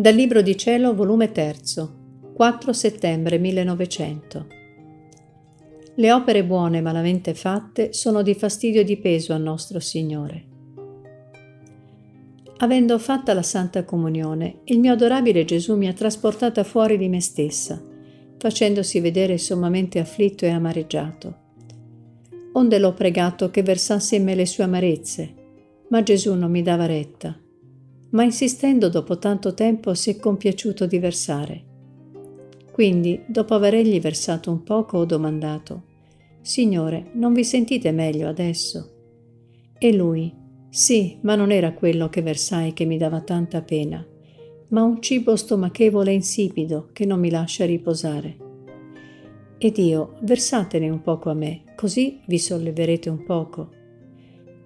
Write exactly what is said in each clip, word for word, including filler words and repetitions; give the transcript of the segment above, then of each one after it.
Dal Libro di Cielo, volume tre, quattro settembre millenovecento. Le opere buone malamente fatte sono di fastidio e di peso al nostro Signore. Avendo fatta la Santa Comunione, il mio adorabile Gesù mi ha trasportata fuori di me stessa, facendosi vedere sommamente afflitto e amareggiato. Onde l'ho pregato che versasse in me le sue amarezze, ma Gesù non mi dava retta. Ma insistendo dopo tanto tempo si è compiaciuto di versare. Quindi, dopo aver egli versato un poco, ho domandato: «Signore, non vi sentite meglio adesso?» E lui: «Sì, ma non era quello che versai che mi dava tanta pena, ma un cibo stomachevole e insipido che non mi lascia riposare. Ed io, versatene un poco a me, così vi solleverete un poco».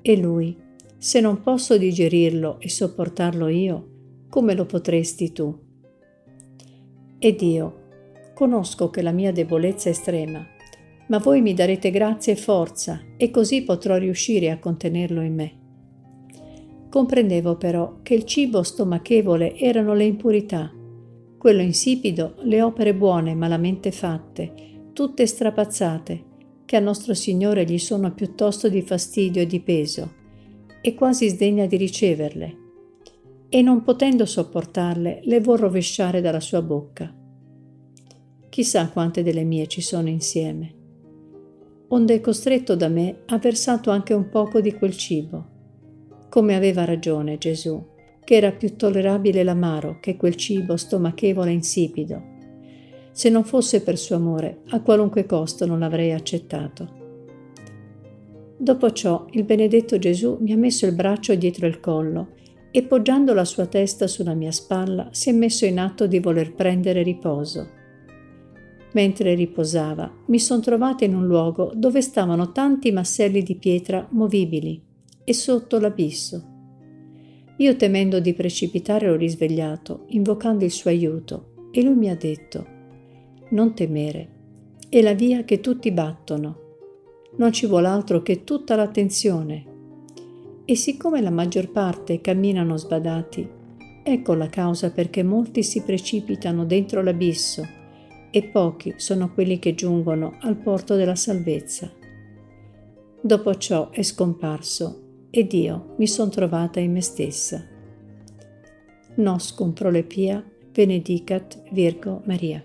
E lui: «Se non posso digerirlo e sopportarlo io, come lo potresti tu?» Ed io: «Conosco che la mia debolezza è estrema, ma voi mi darete grazia e forza, e così potrò riuscire a contenerlo in me». Comprendevo però che il cibo stomachevole erano le impurità, quello insipido le opere buone malamente fatte, tutte strapazzate, che al nostro Signore gli sono piuttosto di fastidio e di peso, e quasi sdegna di riceverle, e non potendo sopportarle le vuol rovesciare dalla sua bocca. Chissà quante delle mie ci sono insieme. Onde costretto da me ha versato anche un poco di quel cibo, come aveva ragione Gesù, che era più tollerabile l'amaro che quel cibo stomachevole e insipido. Se non fosse per suo amore, a qualunque costo non l'avrei accettato. Dopo ciò il benedetto Gesù mi ha messo il braccio dietro il collo e poggiando la sua testa sulla mia spalla si è messo in atto di voler prendere riposo. Mentre riposava mi sono trovata in un luogo dove stavano tanti masselli di pietra movibili e sotto l'abisso. Io temendo di precipitare l'ho risvegliato invocando il suo aiuto e lui mi ha detto: «Non temere, è la via che tutti battono. Non ci vuole altro che tutta l'attenzione». E siccome la maggior parte camminano sbadati, ecco la causa perché molti si precipitano dentro l'abisso e pochi sono quelli che giungono al porto della salvezza. Dopo ciò è scomparso ed io mi sono trovata in me stessa. Nos cum prolepia, benedicat Virgo Maria.